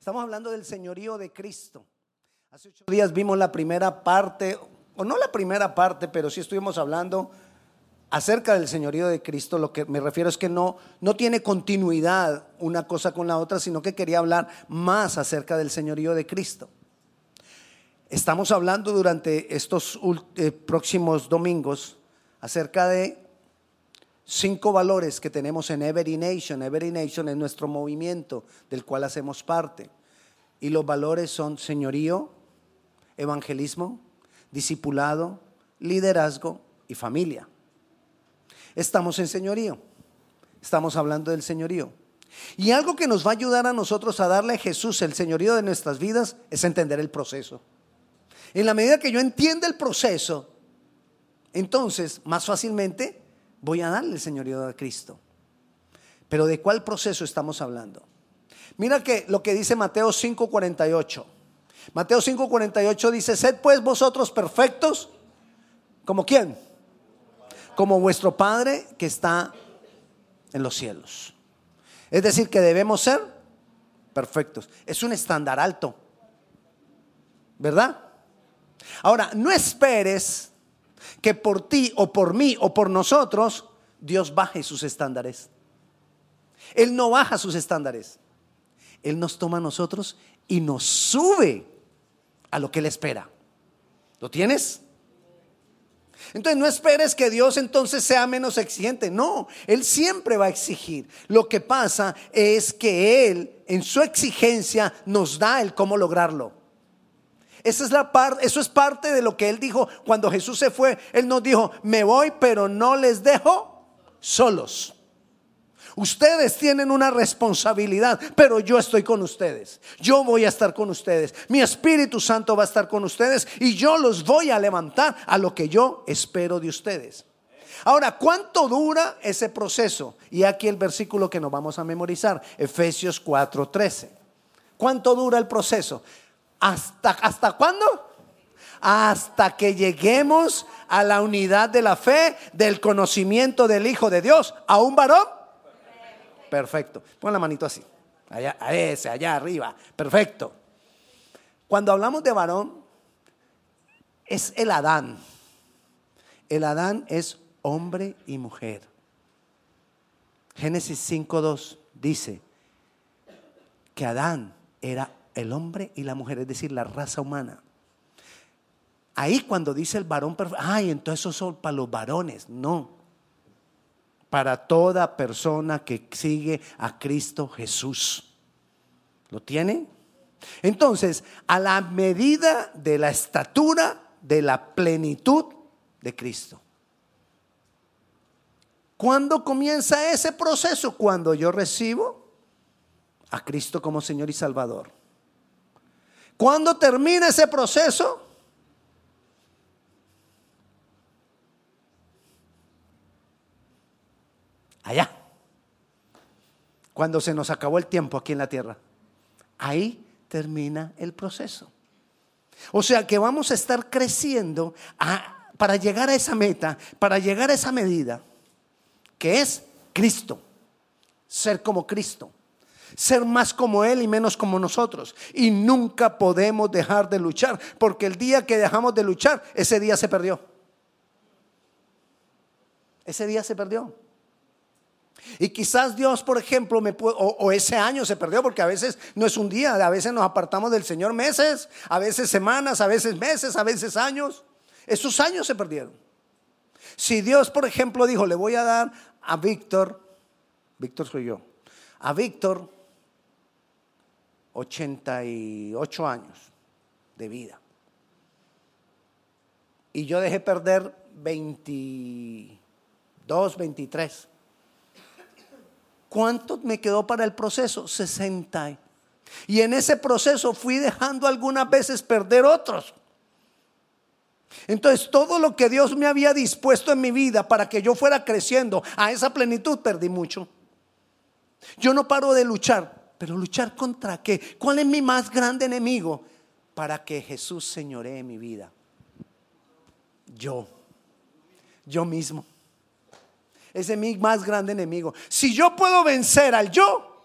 Estamos hablando del señorío de Cristo. Hace 8 días vimos la primera parte, o no la primera parte, pero sí estuvimos hablando acerca del señorío de Cristo. Lo que me refiero es que no tiene continuidad una cosa con la otra, sino que quería hablar más acerca del señorío de Cristo. Estamos hablando durante estos próximos domingos acerca de 5 valores que tenemos en Every Nation. Every Nation es nuestro movimiento del cual hacemos parte, y los valores son señorío, evangelismo, discipulado, liderazgo y familia. Estamos en señorío, estamos hablando del señorío. Y algo que nos va a ayudar a nosotros a darle a Jesús el señorío de nuestras vidas es entender el proceso. En la medida que yo entienda el proceso, entonces más fácilmente voy a darle el señorío a Cristo. Pero ¿de cuál proceso estamos hablando? Mira que lo que dice Mateo 5.48. Mateo 5.48 dice: sed pues vosotros perfectos, ¿como quién? Como vuestro Padre que está en los cielos. Es decir, que debemos ser perfectos. Es un estándar alto, ¿verdad? Ahora, no esperes que por ti o por mí o por nosotros Dios baje sus estándares. Él no baja sus estándares. Él nos toma a nosotros y nos sube a lo que Él espera. ¿Lo tienes? Entonces no esperes que Dios entonces sea menos exigente. No, Él siempre va a exigir. Lo que pasa es que Él en su exigencia nos da el cómo lograrlo. Esa es la parte, eso es parte de lo que Él dijo cuando Jesús se fue. Él nos dijo: me voy, pero no les dejo solos. Ustedes tienen una responsabilidad, pero yo estoy con ustedes. Yo voy a estar con ustedes. Mi Espíritu Santo va a estar con ustedes y yo los voy a levantar a lo que yo espero de ustedes. Ahora, ¿cuánto dura ese proceso? Y aquí el versículo que nos vamos a memorizar, Efesios 4:13. ¿Cuánto dura el proceso? ¿Hasta cuándo? Hasta que lleguemos a la unidad de la fe, del conocimiento del Hijo de Dios, a un varón perfecto. Pon la manito así, allá, a ese, allá arriba. Perfecto. Cuando hablamos de varón, es el Adán. El Adán es hombre y mujer. Génesis 5:2 dice que Adán era el hombre y la mujer, es decir, la raza humana. Ahí cuando dice el varón perfecto, ay, entonces eso son para los varones. No. Para toda persona que sigue a Cristo Jesús. ¿Lo tiene? Entonces, a la medida de la estatura de la plenitud de Cristo. ¿Cuándo comienza ese proceso? Cuando yo recibo a Cristo como Señor y Salvador. ¿Cuándo termina ese proceso? Allá, cuando se nos acabó el tiempo aquí en la tierra, ahí termina el proceso. O sea que vamos a estar creciendo para llegar a esa meta, para llegar a esa medida, que es Cristo, ser como Cristo, ser más como Él y menos como nosotros. Y nunca podemos dejar de luchar, porque el día que dejamos de luchar, ese día se perdió. Ese día se perdió. Y quizás Dios, por ejemplo, ese año se perdió, porque a veces no es un día, a veces nos apartamos del Señor meses, a veces semanas, a veces meses, a veces años. Esos años se perdieron. Si Dios, por ejemplo, dijo: le voy a dar a Víctor soy yo, a Víctor 88 años de vida, y yo dejé perder 22, 23. ¿Cuánto me quedó para el proceso? 60. Y en ese proceso fui dejando algunas veces perder otros. Entonces, todo lo que Dios me había dispuesto en mi vida para que yo fuera creciendo a esa plenitud, perdí mucho. Yo no paro de luchar, pero ¿luchar contra qué? ¿Cuál es mi más grande enemigo? Para que Jesús señoree mi vida. Yo mismo. Ese es mi más grande enemigo. Si yo puedo vencer al yo,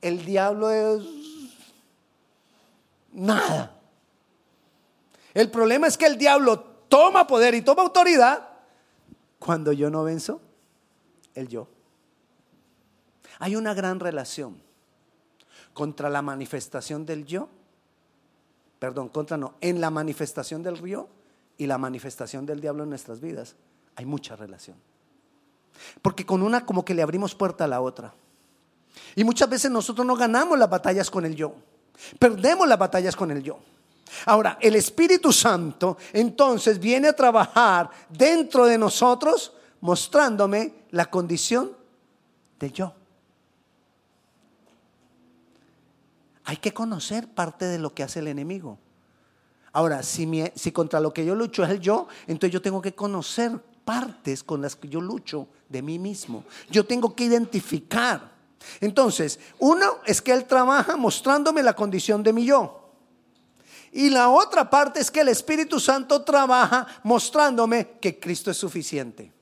el diablo es nada. El problema es que el diablo toma poder y toma autoridad cuando yo no venzo el yo. Hay una gran relación contra la manifestación del yo, en la manifestación del yo y la manifestación del diablo en nuestras vidas. Hay mucha relación. Porque con una como que le abrimos puerta a la otra. Y muchas veces nosotros no ganamos las batallas con el yo. Perdemos las batallas con el yo. Ahora, el Espíritu Santo entonces viene a trabajar dentro de nosotros mostrándome la condición de yo. Hay que conocer parte de lo que hace el enemigo. Ahora, si contra lo que yo lucho es el yo, entonces yo tengo que conocer partes con las que yo lucho de mí mismo. Yo tengo que identificar. Entonces, uno es que él trabaja mostrándome la condición de mi yo. Y la otra parte es que el Espíritu Santo trabaja mostrándome que Cristo es suficiente.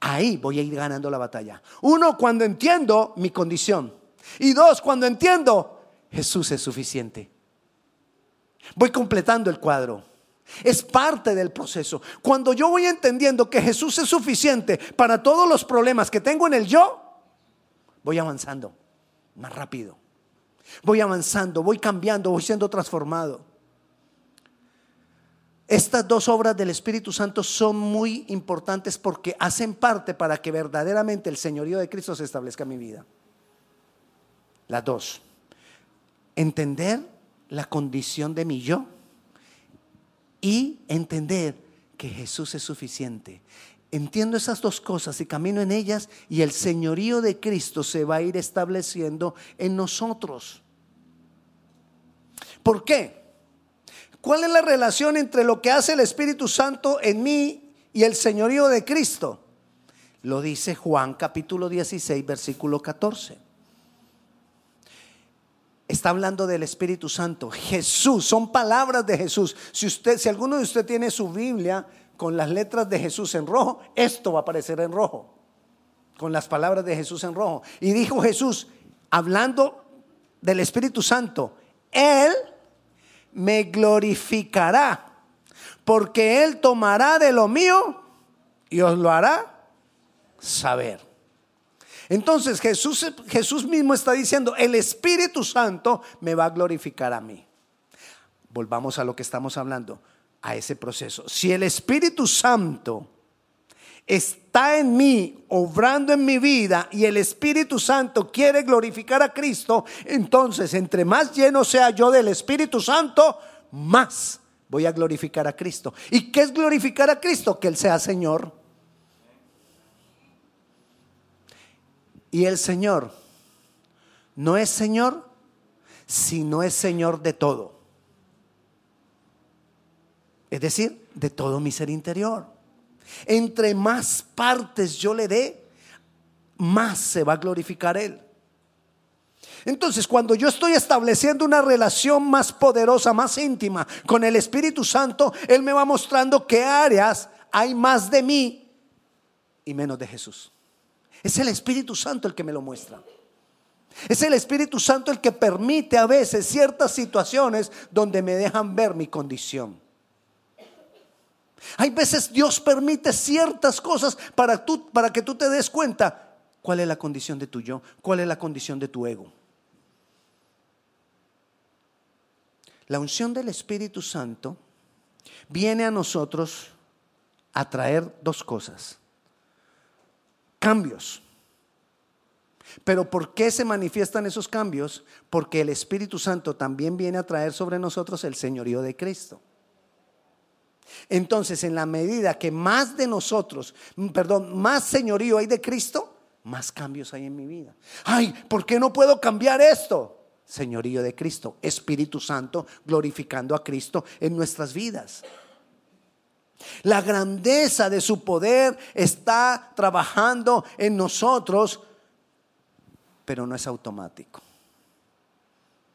Ahí voy a ir ganando la batalla. Uno, cuando entiendo mi condición. Y dos, cuando entiendo Jesús es suficiente. Voy completando el cuadro. Es parte del proceso. Cuando yo voy entendiendo que Jesús es suficiente para todos los problemas que tengo en el yo, voy avanzando más rápido. Voy avanzando, voy cambiando, voy siendo transformado. Estas dos obras del Espíritu Santo son muy importantes porque hacen parte para que verdaderamente el señorío de Cristo se establezca en mi vida. Las dos. Entender la condición de mi yo y entender que Jesús es suficiente. Entiendo esas dos cosas y camino en ellas y el señorío de Cristo se va a ir estableciendo en nosotros. ¿Por qué? ¿Cuál es la relación entre lo que hace el Espíritu Santo en mí y el señorío de Cristo? Lo dice Juan capítulo 16 versículo 14. Está hablando del Espíritu Santo. Jesús, son palabras de Jesús. Si alguno de ustedes tiene su Biblia con las letras de Jesús en rojo, esto va a aparecer en rojo, con las palabras de Jesús en rojo. Y dijo Jesús, hablando del Espíritu Santo, Él me glorificará, porque Él tomará de lo mío y os lo hará saber. Entonces Jesús mismo está diciendo, el Espíritu Santo me va a glorificar a mí. Volvamos a lo que estamos hablando. A ese proceso. Si el Espíritu Santo está en mí, obrando en mi vida, y el Espíritu Santo quiere glorificar a Cristo, entonces entre más lleno sea yo del Espíritu Santo, más voy a glorificar a Cristo. ¿Y qué es glorificar a Cristo? Que Él sea Señor. Y el Señor no es Señor, sino es Señor de todo. Es decir, de todo mi ser interior. Entre más partes yo le dé, más se va a glorificar Él. Entonces, cuando yo estoy estableciendo una relación más poderosa, más íntima con el Espíritu Santo, Él me va mostrando qué áreas hay más de mí y menos de Jesús. Es el Espíritu Santo el que me lo muestra. Es el Espíritu Santo el que permite a veces ciertas situaciones donde me dejan ver mi condición. Hay veces Dios permite ciertas cosas para que tú te des cuenta cuál es la condición de tu yo, cuál es la condición de tu ego. La unción del Espíritu Santo viene a nosotros a traer dos cosas: cambios. Pero ¿por qué se manifiestan esos cambios? Porque el Espíritu Santo también viene a traer sobre nosotros el señorío de Cristo. Entonces, en la medida que más señorío hay de Cristo, más cambios hay en mi vida. Ay, ¿por qué no puedo cambiar esto? Señorío de Cristo, Espíritu Santo glorificando a Cristo en nuestras vidas. La grandeza de su poder está trabajando en nosotros, pero no es automático.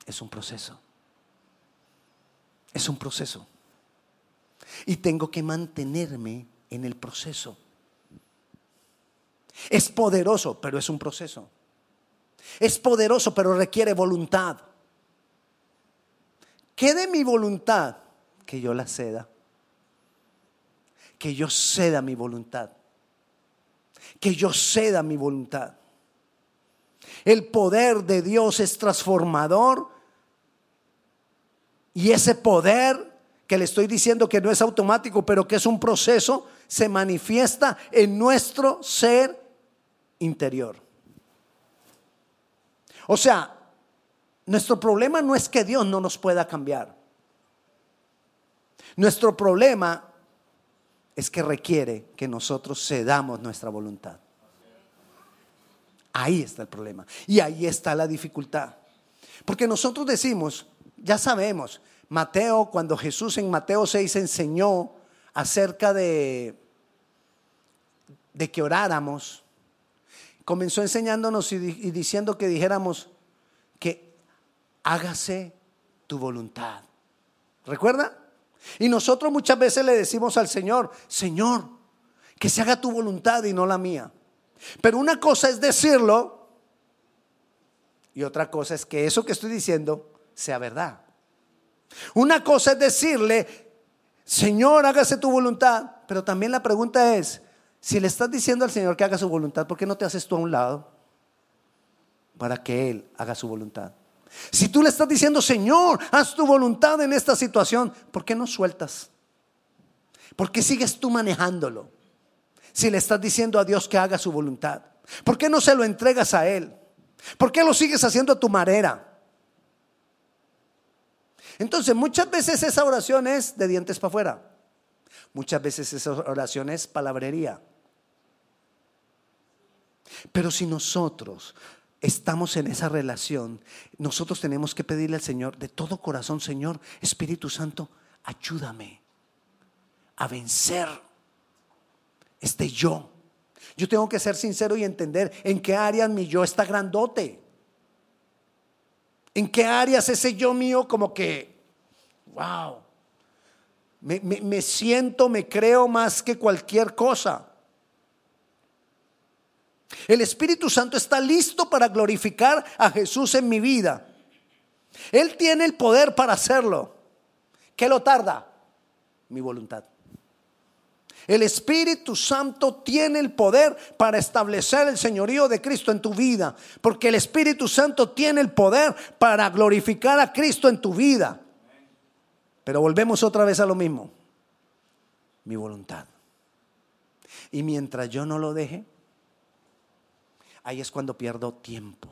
Es un proceso. Es un proceso. Y tengo que mantenerme en el proceso. Es poderoso, pero es un proceso. Es poderoso, pero requiere voluntad. ¿Qué de mi voluntad? Que yo la ceda. Que yo ceda mi voluntad. Que yo ceda mi voluntad. El poder de Dios es transformador. Y ese poder que le estoy diciendo que no es automático, pero que es un proceso, se manifiesta en nuestro ser interior. O sea, nuestro problema no es que Dios no nos pueda cambiar. Nuestro problema es que requiere que nosotros cedamos nuestra voluntad. Ahí está el problema y ahí está la dificultad. Porque nosotros decimos, ya sabemos, Mateo, cuando Jesús en Mateo 6 enseñó acerca de que oráramos, comenzó enseñándonos y diciendo que dijéramos que hágase tu voluntad. ¿Recuerda? Y nosotros muchas veces le decimos al Señor, Señor, que se haga tu voluntad y no la mía. Pero una cosa es decirlo y otra cosa es que eso que estoy diciendo sea verdad. Una cosa es decirle, Señor, hágase tu voluntad, pero también la pregunta es, si le estás diciendo al Señor que haga su voluntad, ¿por qué no te haces tú a un lado para que Él haga su voluntad? Si tú le estás diciendo, Señor, haz tu voluntad en esta situación, ¿por qué no sueltas? ¿Por qué sigues tú manejándolo? Si le estás diciendo a Dios que haga su voluntad, ¿por qué no se lo entregas a Él? ¿Por qué lo sigues haciendo a tu manera? Entonces muchas veces esa oración es de dientes para afuera. Muchas veces esa oración es palabrería. Pero si nosotros estamos en esa relación, nosotros tenemos que pedirle al Señor de todo corazón, Señor, Espíritu Santo, ayúdame a vencer este yo. Yo tengo que ser sincero y entender en qué áreas mi yo está grandote. ¿En qué áreas ese yo mío como que, wow, me siento, me creo más que cualquier cosa? El Espíritu Santo está listo para glorificar a Jesús en mi vida. Él tiene el poder para hacerlo. ¿Qué lo tarda? Mi voluntad. El Espíritu Santo tiene el poder para establecer el señorío de Cristo en tu vida, porque el Espíritu Santo tiene el poder para glorificar a Cristo en tu vida. Pero volvemos otra vez a lo mismo, mi voluntad. Y mientras yo no lo deje, ahí es cuando pierdo tiempo,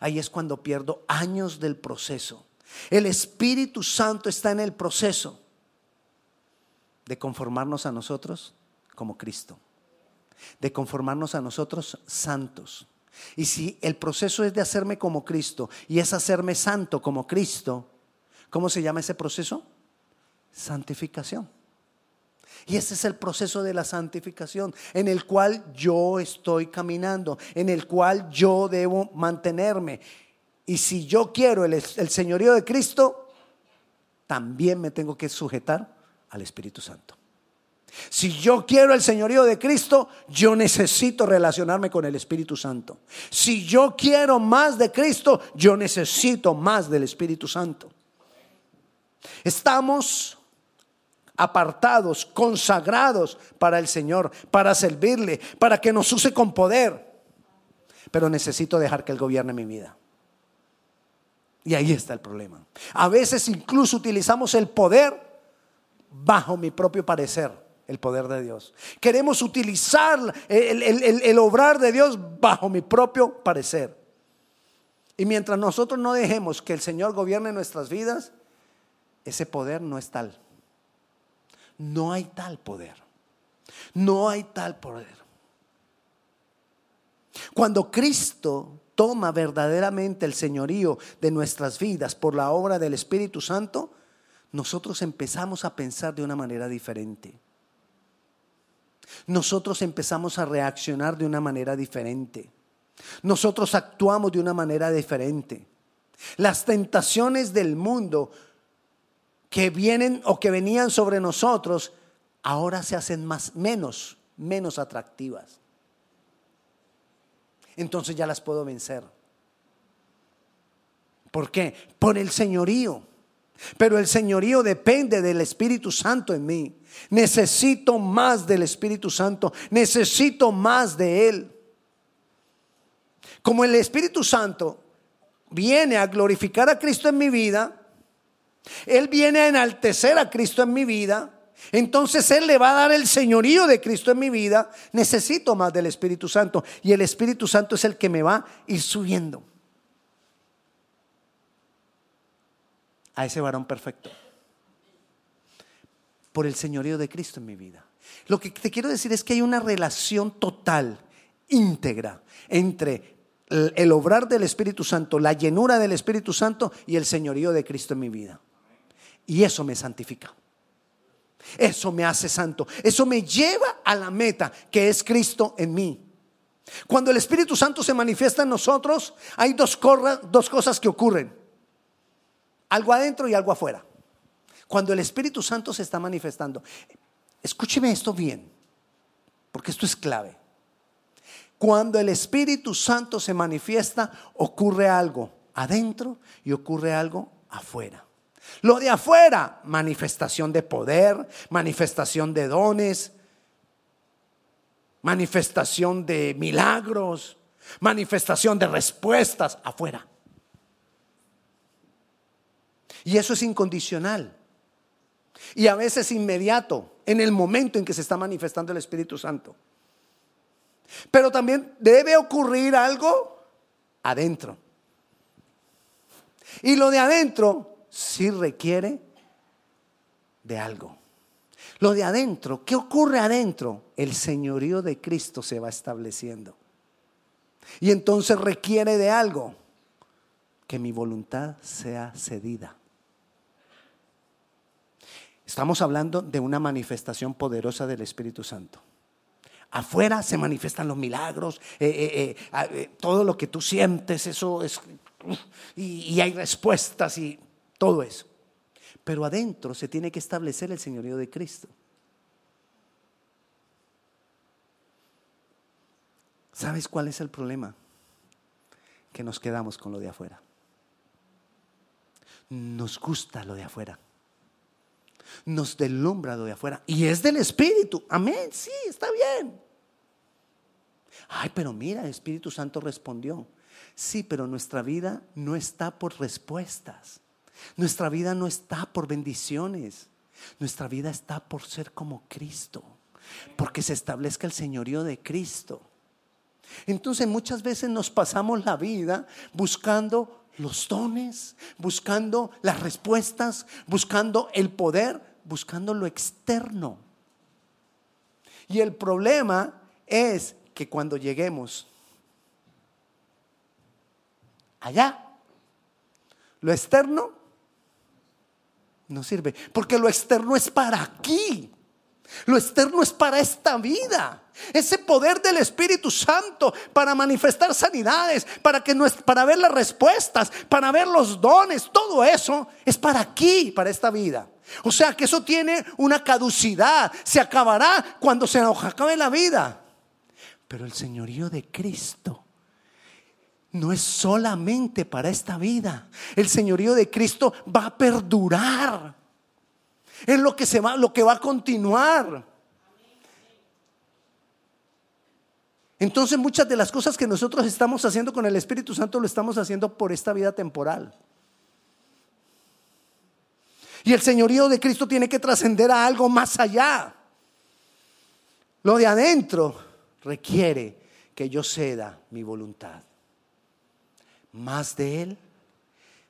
ahí es cuando pierdo años del proceso. El Espíritu Santo está en el proceso de conformarnos a nosotros como Cristo, de conformarnos a nosotros santos. Y si el proceso es de hacerme como Cristo y es hacerme santo como Cristo, ¿cómo se llama ese proceso? Santificación. Y ese es el proceso de la santificación en el cual yo estoy caminando, en el cual yo debo mantenerme. Y si yo quiero el señorío de Cristo, también me tengo que sujetar al Espíritu Santo. Si yo quiero el señorío de Cristo, yo necesito relacionarme con el Espíritu Santo. Si yo quiero más de Cristo, yo necesito más del Espíritu Santo. Estamos apartados, consagrados para el Señor, para servirle, para que nos use con poder. Pero necesito dejar que Él gobierne mi vida. Y ahí está el problema. A veces incluso utilizamos el poder bajo mi propio parecer, el poder de Dios. Queremos utilizar el obrar de Dios bajo mi propio parecer. Y mientras nosotros no dejemos que el Señor gobierne nuestras vidas, ese poder no es tal. No hay tal poder. No hay tal poder. Cuando Cristo toma verdaderamente el señorío de nuestras vidas por la obra del Espíritu Santo, nosotros empezamos a pensar de una manera diferente. Nosotros empezamos a reaccionar de una manera diferente. Nosotros actuamos de una manera diferente. Las tentaciones del mundo que vienen o que venían sobre nosotros ahora se hacen menos atractivas. Entonces ya las puedo vencer. ¿Por qué? Por el señorío Pero el señorío depende del Espíritu Santo en mí. Necesito más del Espíritu Santo. Necesito más de Él. Como el Espíritu Santo viene a glorificar a Cristo en mi vida, Él viene a enaltecer a Cristo en mi vida, entonces Él le va a dar el señorío de Cristo en mi vida. Necesito más del Espíritu Santo, y el Espíritu Santo es el que me va a ir subiendo a ese varón perfecto por el señorío de Cristo en mi vida. Lo que te quiero decir es que hay una relación total, íntegra, entre el obrar del Espíritu Santo, la llenura del Espíritu Santo y el señorío de Cristo en mi vida. Y eso me santifica. Eso me hace santo. Eso me lleva a la meta que es Cristo en mí. Cuando el Espíritu Santo se manifiesta en nosotros, hay dos cosas que ocurren: algo adentro y algo afuera. Cuando el Espíritu Santo se está manifestando, escúcheme esto bien, porque esto es clave. Cuando el Espíritu Santo se manifiesta, ocurre algo adentro y ocurre algo afuera. Lo de afuera, manifestación de poder, manifestación de dones, manifestación de milagros, manifestación de respuestas afuera. Y eso es incondicional. Y a veces inmediato, en el momento en que se está manifestando el Espíritu Santo. Pero también debe ocurrir algo adentro. Y lo de adentro sí requiere de algo. Lo de adentro, ¿qué ocurre adentro? El señorío de Cristo se va estableciendo. Y entonces requiere de algo: que mi voluntad sea cedida. Estamos hablando de una manifestación poderosa del Espíritu Santo. Afuera se manifiestan los milagros, todo lo que tú sientes, eso es, y hay respuestas y todo eso. Pero adentro se tiene que establecer el señorío de Cristo. ¿Sabes cuál es el problema? Que nos quedamos con lo de afuera. Nos gusta lo de afuera. Nos delumbra lo de afuera. Y es del Espíritu. Amén, sí, está bien. Ay, pero mira, el Espíritu Santo respondió. Sí, pero nuestra vida no está por respuestas. Nuestra vida no está por bendiciones. Nuestra vida está por ser como Cristo. Porque se establezca el señorío de Cristo. Entonces muchas veces nos pasamos la vida buscando los dones, buscando las respuestas, buscando el poder, buscando lo externo. Y el problema es que cuando lleguemos allá, lo externo no sirve, porque lo externo es para aquí. Lo externo es para esta vida. Ese poder del Espíritu Santo para manifestar sanidades, para ver las respuestas, para ver los dones, todo eso es para aquí, para esta vida. O sea que eso tiene una caducidad, se acabará cuando se nos acabe la vida. Pero el señorío de Cristo no es solamente para esta vida. El señorío de Cristo va a perdurar. Es lo que va a continuar. Entonces muchas de las cosas que nosotros estamos haciendo con el Espíritu Santo lo estamos haciendo por esta vida temporal. Y el señorío de Cristo tiene que trascender a algo más allá. Lo de adentro requiere que yo ceda mi voluntad. Más de Él,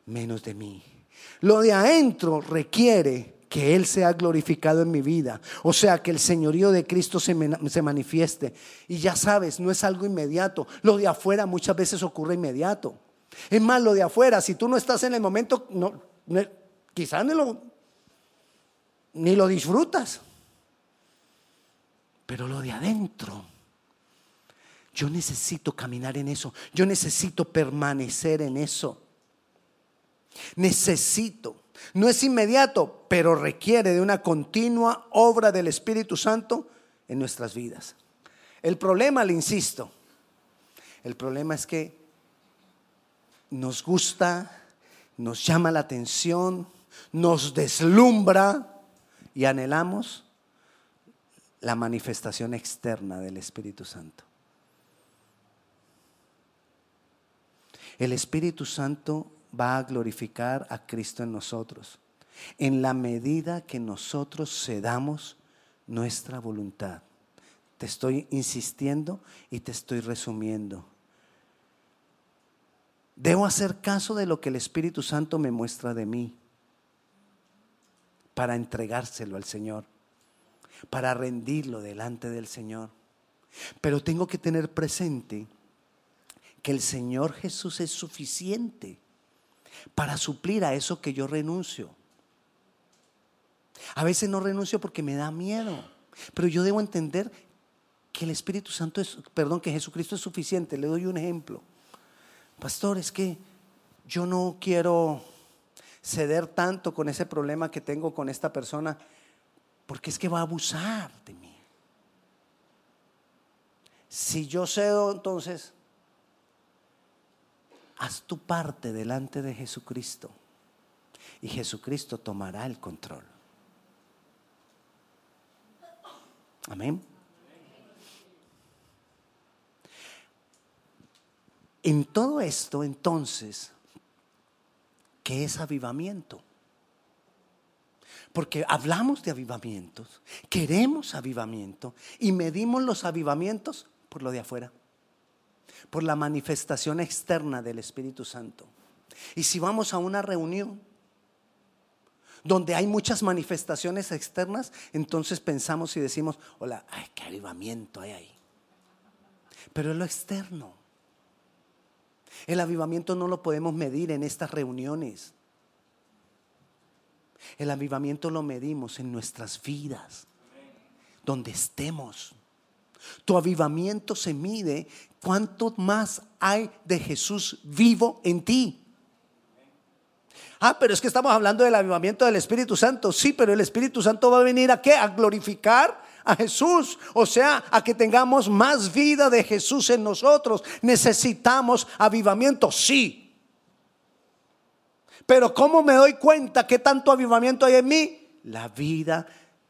menos de mí. Lo de adentro requiere que Él sea glorificado en mi vida. O sea, que el señorío de Cristo se manifieste. Y ya sabes, no es algo inmediato. Lo de afuera muchas veces ocurre inmediato. Es más, lo de afuera, si tú no estás en el momento, quizás ni lo disfrutas. Pero lo de adentro, yo necesito caminar en eso. Yo necesito permanecer en eso. Necesito. No es inmediato, pero requiere de una continua obra del Espíritu Santo en nuestras vidas. El problema, le insisto, el problema es que nos gusta, nos llama la atención, nos deslumbra y anhelamos la manifestación externa del Espíritu Santo. El Espíritu Santo va a glorificar a Cristo en nosotros, en la medida que nosotros cedamos nuestra voluntad. Te estoy insistiendo y te estoy resumiendo. Debo hacer caso de lo que el Espíritu Santo me muestra de mí para entregárselo al Señor, para rendirlo delante del Señor. Pero tengo que tener presente que el Señor Jesús es suficiente para suplir a eso que yo renuncio. A veces no renuncio porque me da miedo, pero yo debo entender que el Espíritu Santo es, perdón, que Jesucristo es suficiente. Le doy un ejemplo. Pastor, es que yo no quiero ceder tanto con ese problema que tengo con esta persona, porque es que va a abusar de mí. Si yo cedo, entonces haz tu parte delante de Jesucristo y Jesucristo tomará el control. Amén. En todo esto, entonces, ¿qué es avivamiento? Porque hablamos de avivamientos, queremos avivamiento y medimos los avivamientos por lo de afuera, por la manifestación externa del Espíritu Santo. Y si vamos a una reunión donde hay muchas manifestaciones externas, entonces pensamos y decimos, hola, ay, qué avivamiento hay ahí. Pero es lo externo. El avivamiento no lo podemos medir en estas reuniones. El avivamiento lo medimos en nuestras vidas, donde estemos. Tu avivamiento se mide cuánto más hay de Jesús vivo en ti. Ah, pero es que estamos hablando del avivamiento del Espíritu Santo. Sí, pero el Espíritu Santo va a venir ¿a qué? A glorificar a Jesús, o sea, a que tengamos más vida de Jesús en nosotros. Necesitamos avivamiento, sí. Pero ¿cómo me doy cuenta que tanto avivamiento hay en mí? La vida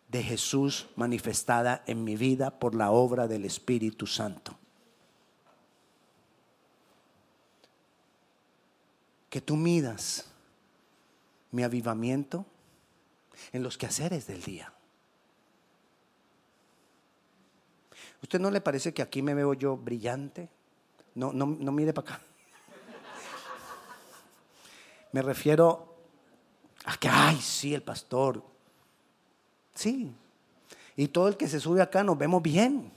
de Jesús manifestada en mi vida por la obra del Espíritu Santo. Que tú midas mi avivamiento en los quehaceres del día. ¿Usted no le parece que aquí me veo yo brillante? No, mire para acá. Me refiero a que, ay, sí, el pastor. Sí. Y todo el que se sube acá nos vemos bien.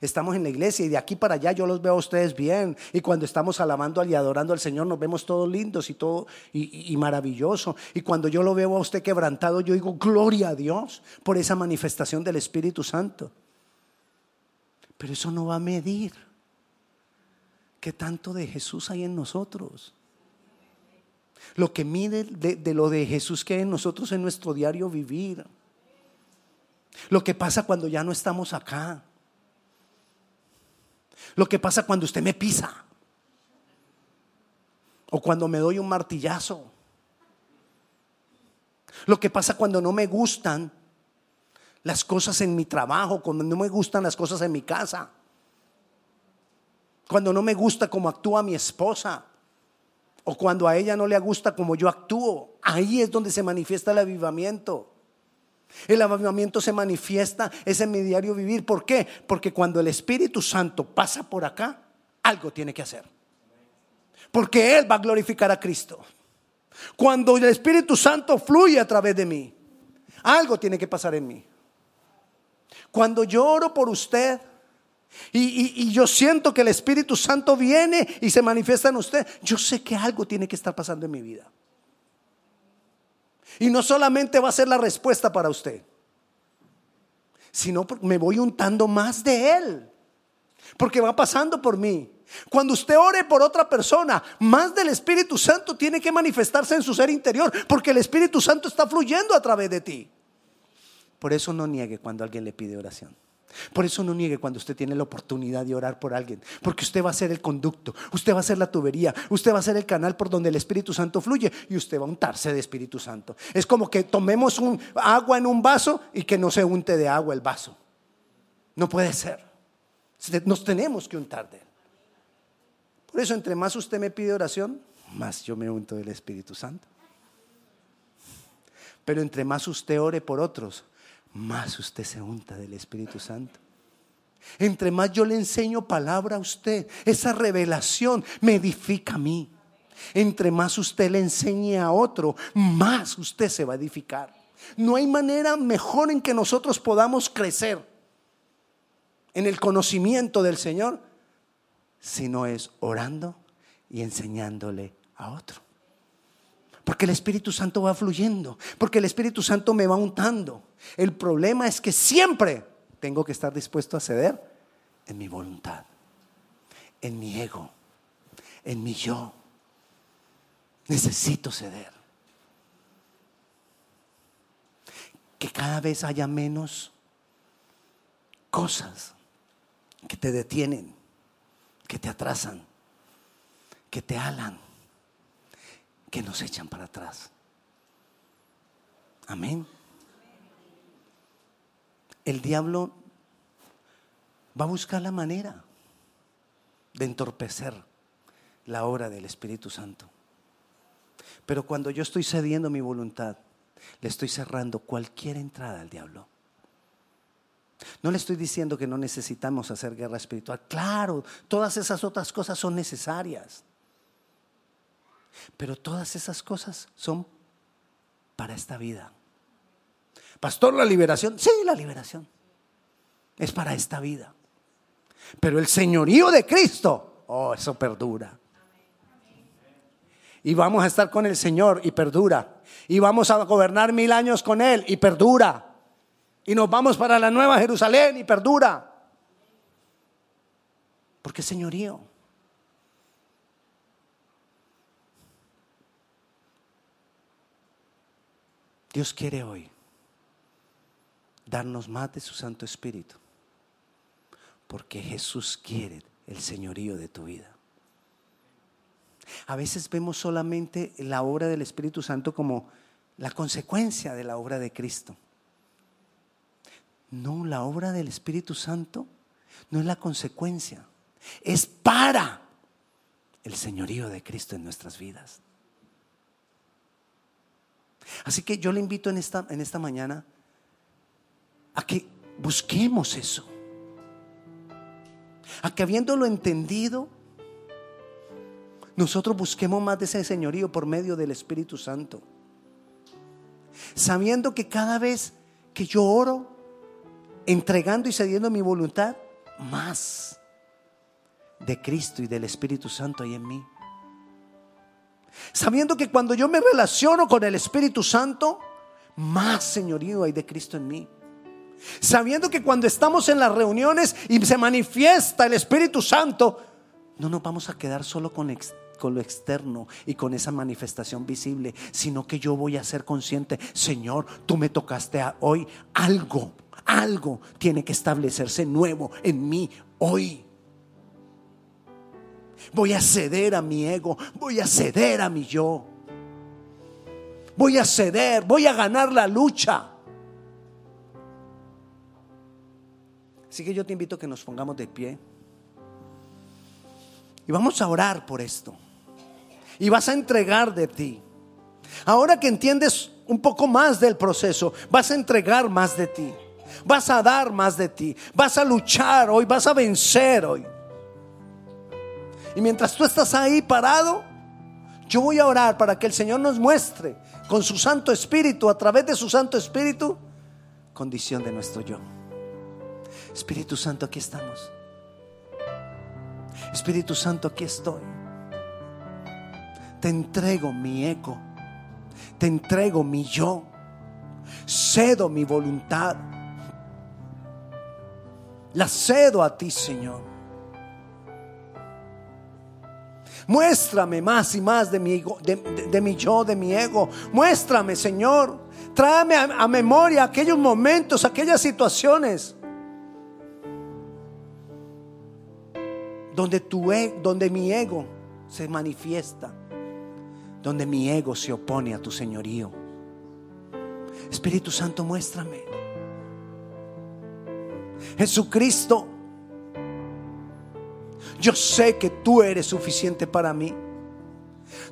Estamos en la iglesia y de aquí para allá yo los veo a ustedes bien. Y cuando estamos alabando y adorando al Señor nos vemos todos lindos y todo y maravilloso. Y cuando yo lo veo a usted quebrantado, yo digo, gloria a Dios por esa manifestación del Espíritu Santo. Pero eso no va a medir qué tanto de Jesús hay en nosotros. Lo que mide de lo de Jesús que hay en nosotros en nuestro diario vivir. Lo que pasa cuando ya no estamos acá. Lo que pasa cuando usted me pisa. O cuando me doy un martillazo. Lo que pasa cuando no me gustan las cosas en mi trabajo, cuando no me gustan las cosas en mi casa, cuando no me gusta cómo actúa mi esposa, o cuando a ella no le gusta cómo yo actúo. Ahí es donde se manifiesta el avivamiento. El avivamiento se manifiesta, es en mi diario vivir. ¿Por qué? Porque cuando el Espíritu Santo pasa por acá, algo tiene que hacer, porque Él va a glorificar a Cristo. Cuando el Espíritu Santo fluye a través de mí, algo tiene que pasar en mí. Cuando yo oro por usted y yo siento que el Espíritu Santo viene y se manifiesta en usted, yo sé que algo tiene que estar pasando en mi vida. Y no solamente va a ser la respuesta para usted, sino me voy untando más de Él, porque va pasando por mí. Cuando usted ore por otra persona, más del Espíritu Santo tiene que manifestarse en su ser interior, porque el Espíritu Santo está fluyendo a través de ti. Por eso no niegue cuando alguien le pide oración. Por eso no niegue cuando usted tiene la oportunidad de orar por alguien, porque usted va a ser el conducto, usted va a ser la tubería, usted va a ser el canal por donde el Espíritu Santo fluye y usted va a untarse de Espíritu Santo. Es como que tomemos un agua en un vaso y que no se unte de agua el vaso. No puede ser. Nos tenemos que untar de él. Por eso entre más usted me pide oración, más yo me unto del Espíritu Santo. Pero entre más usted ore por otros, más usted se unta del Espíritu Santo. Entre más yo le enseño palabra a usted, esa revelación me edifica a mí. Entre más usted le enseñe a otro, más usted se va a edificar. No hay manera mejor en que nosotros podamos crecer en el conocimiento del Señor, sino es orando y enseñándole a otro. Porque el Espíritu Santo va fluyendo, porque el Espíritu Santo me va untando. El problema es que siempre tengo que estar dispuesto a ceder en mi voluntad, en mi ego, en mi yo. Necesito ceder. Que cada vez haya menos cosas que te detienen, que te atrasan, que te alan, que nos echan para atrás. Amén. El diablo va a buscar la manera de entorpecer la obra del Espíritu Santo. Pero cuando yo estoy cediendo mi voluntad, le estoy cerrando cualquier entrada al diablo. No le estoy diciendo que no necesitamos hacer guerra espiritual. Claro, todas esas otras cosas son necesarias. Pero todas esas cosas son para esta vida. Pastor, la liberación, sí, la liberación es para esta vida, pero el señorío de Cristo, eso perdura, y vamos a estar con el Señor y perdura, y vamos a gobernar 1000 años con Él y perdura, y nos vamos para la Nueva Jerusalén y perdura, porque señorío. Dios quiere hoy darnos más de su Santo Espíritu, porque Jesús quiere el señorío de tu vida. A veces vemos solamente la obra del Espíritu Santo como la consecuencia de la obra de Cristo. No, la obra del Espíritu Santo no es la consecuencia, es para el señorío de Cristo en nuestras vidas. Así que yo le invito en esta mañana a que busquemos eso, a que habiéndolo entendido, nosotros busquemos más de ese señorío por medio del Espíritu Santo, sabiendo que cada vez que yo oro, entregando y cediendo mi voluntad, más de Cristo y del Espíritu Santo hay en mí. Sabiendo que cuando yo me relaciono con el Espíritu Santo, más señorío hay de Cristo en mí. Sabiendo que cuando estamos en las reuniones y se manifiesta el Espíritu Santo, no nos vamos a quedar solo con lo externo y con esa manifestación visible, sino que yo voy a ser consciente: Señor, tú me tocaste hoy, algo tiene que establecerse nuevo en mí hoy. Voy a ceder a mi ego, voy a ceder a mi yo, voy a ceder, voy a ganar la lucha. Así que yo te invito a que nos pongamos de pie y vamos a orar por esto, y vas a entregar de ti. Ahora que entiendes un poco más del proceso, vas a entregar más de ti, vas a dar más de ti, vas a luchar hoy, vas a vencer hoy. Y mientras tú estás ahí parado, yo voy a orar para que el Señor nos muestre con su Santo Espíritu, a través de su Santo Espíritu, condición de nuestro yo. Espíritu Santo, aquí estamos. Espíritu Santo, aquí estoy. Te entrego mi ego, te entrego mi yo, cedo mi voluntad, la cedo a ti, Señor. Muéstrame más y más de mi ego, de mi yo, de mi ego. Muéstrame, Señor, tráeme a memoria aquellos momentos, aquellas situaciones donde mi ego se manifiesta, donde mi ego se opone a tu señorío. Espíritu Santo, muéstrame. Jesucristo, yo sé que tú eres suficiente para mí.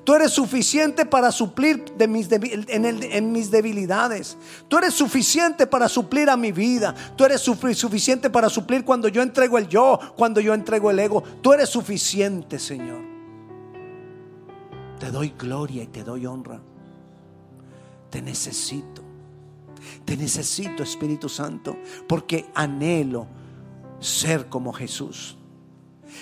Tú eres suficiente para suplir en mis debilidades. Tú eres suficiente para suplir a mi vida. Tú eres suficiente para suplir cuando yo entrego el yo, cuando yo entrego el ego. Tú eres suficiente, Señor. Te doy gloria y te doy honra. Te necesito. Te necesito, Espíritu Santo, porque anhelo ser como Jesús.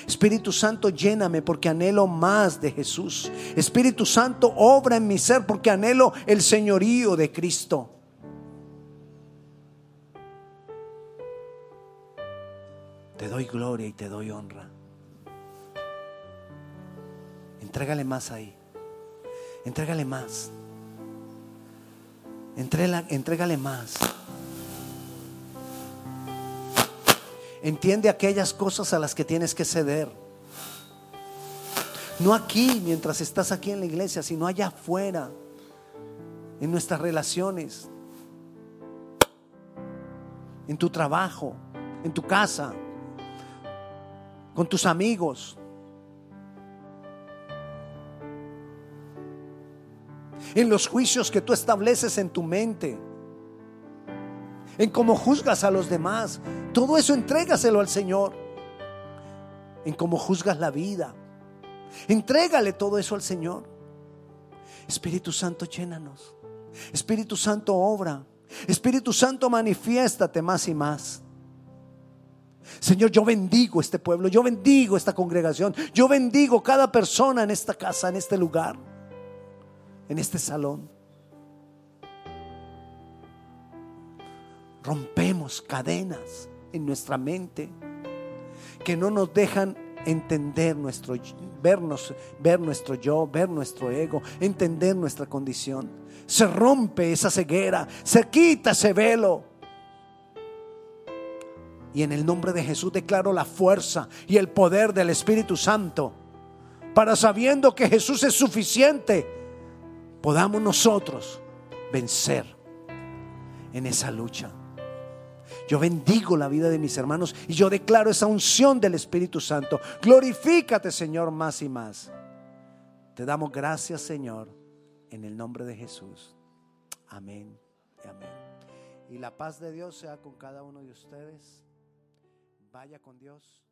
Espíritu Santo, lléname porque anhelo más de Jesús. Espíritu Santo, obra en mi ser porque anhelo el señorío de Cristo. Te doy gloria y te doy honra. Entrégale más ahí. Entrégale más. Entrégale más. Entiende aquellas cosas a las que tienes que ceder. No aquí, mientras estás aquí en la iglesia, sino allá afuera, en nuestras relaciones, en tu trabajo, en tu casa, con tus amigos. En los juicios que tú estableces en tu mente, en cómo juzgas a los demás. Todo eso entrégaselo al Señor. En cómo juzgas la vida, entrégale todo eso al Señor. Espíritu Santo, llénanos. Espíritu Santo, obra. Espíritu Santo, manifiéstate más y más. Señor, yo bendigo este pueblo. Yo bendigo esta congregación. Yo bendigo cada persona en esta casa, en este lugar, en este salón. Rompemos cadenas en nuestra mente que no nos dejan entender ver nuestro yo, ver nuestro ego, entender nuestra condición. Se rompe esa ceguera, se quita ese velo. Y en el nombre de Jesús declaro la fuerza y el poder del Espíritu Santo para, sabiendo que Jesús es suficiente, podamos nosotros vencer en esa lucha. Yo bendigo la vida de mis hermanos y yo declaro esa unción del Espíritu Santo. Glorifícate, Señor, más y más. Te damos gracias, Señor, en el nombre de Jesús. Amén y amén. Y la paz de Dios sea con cada uno de ustedes. Vaya con Dios.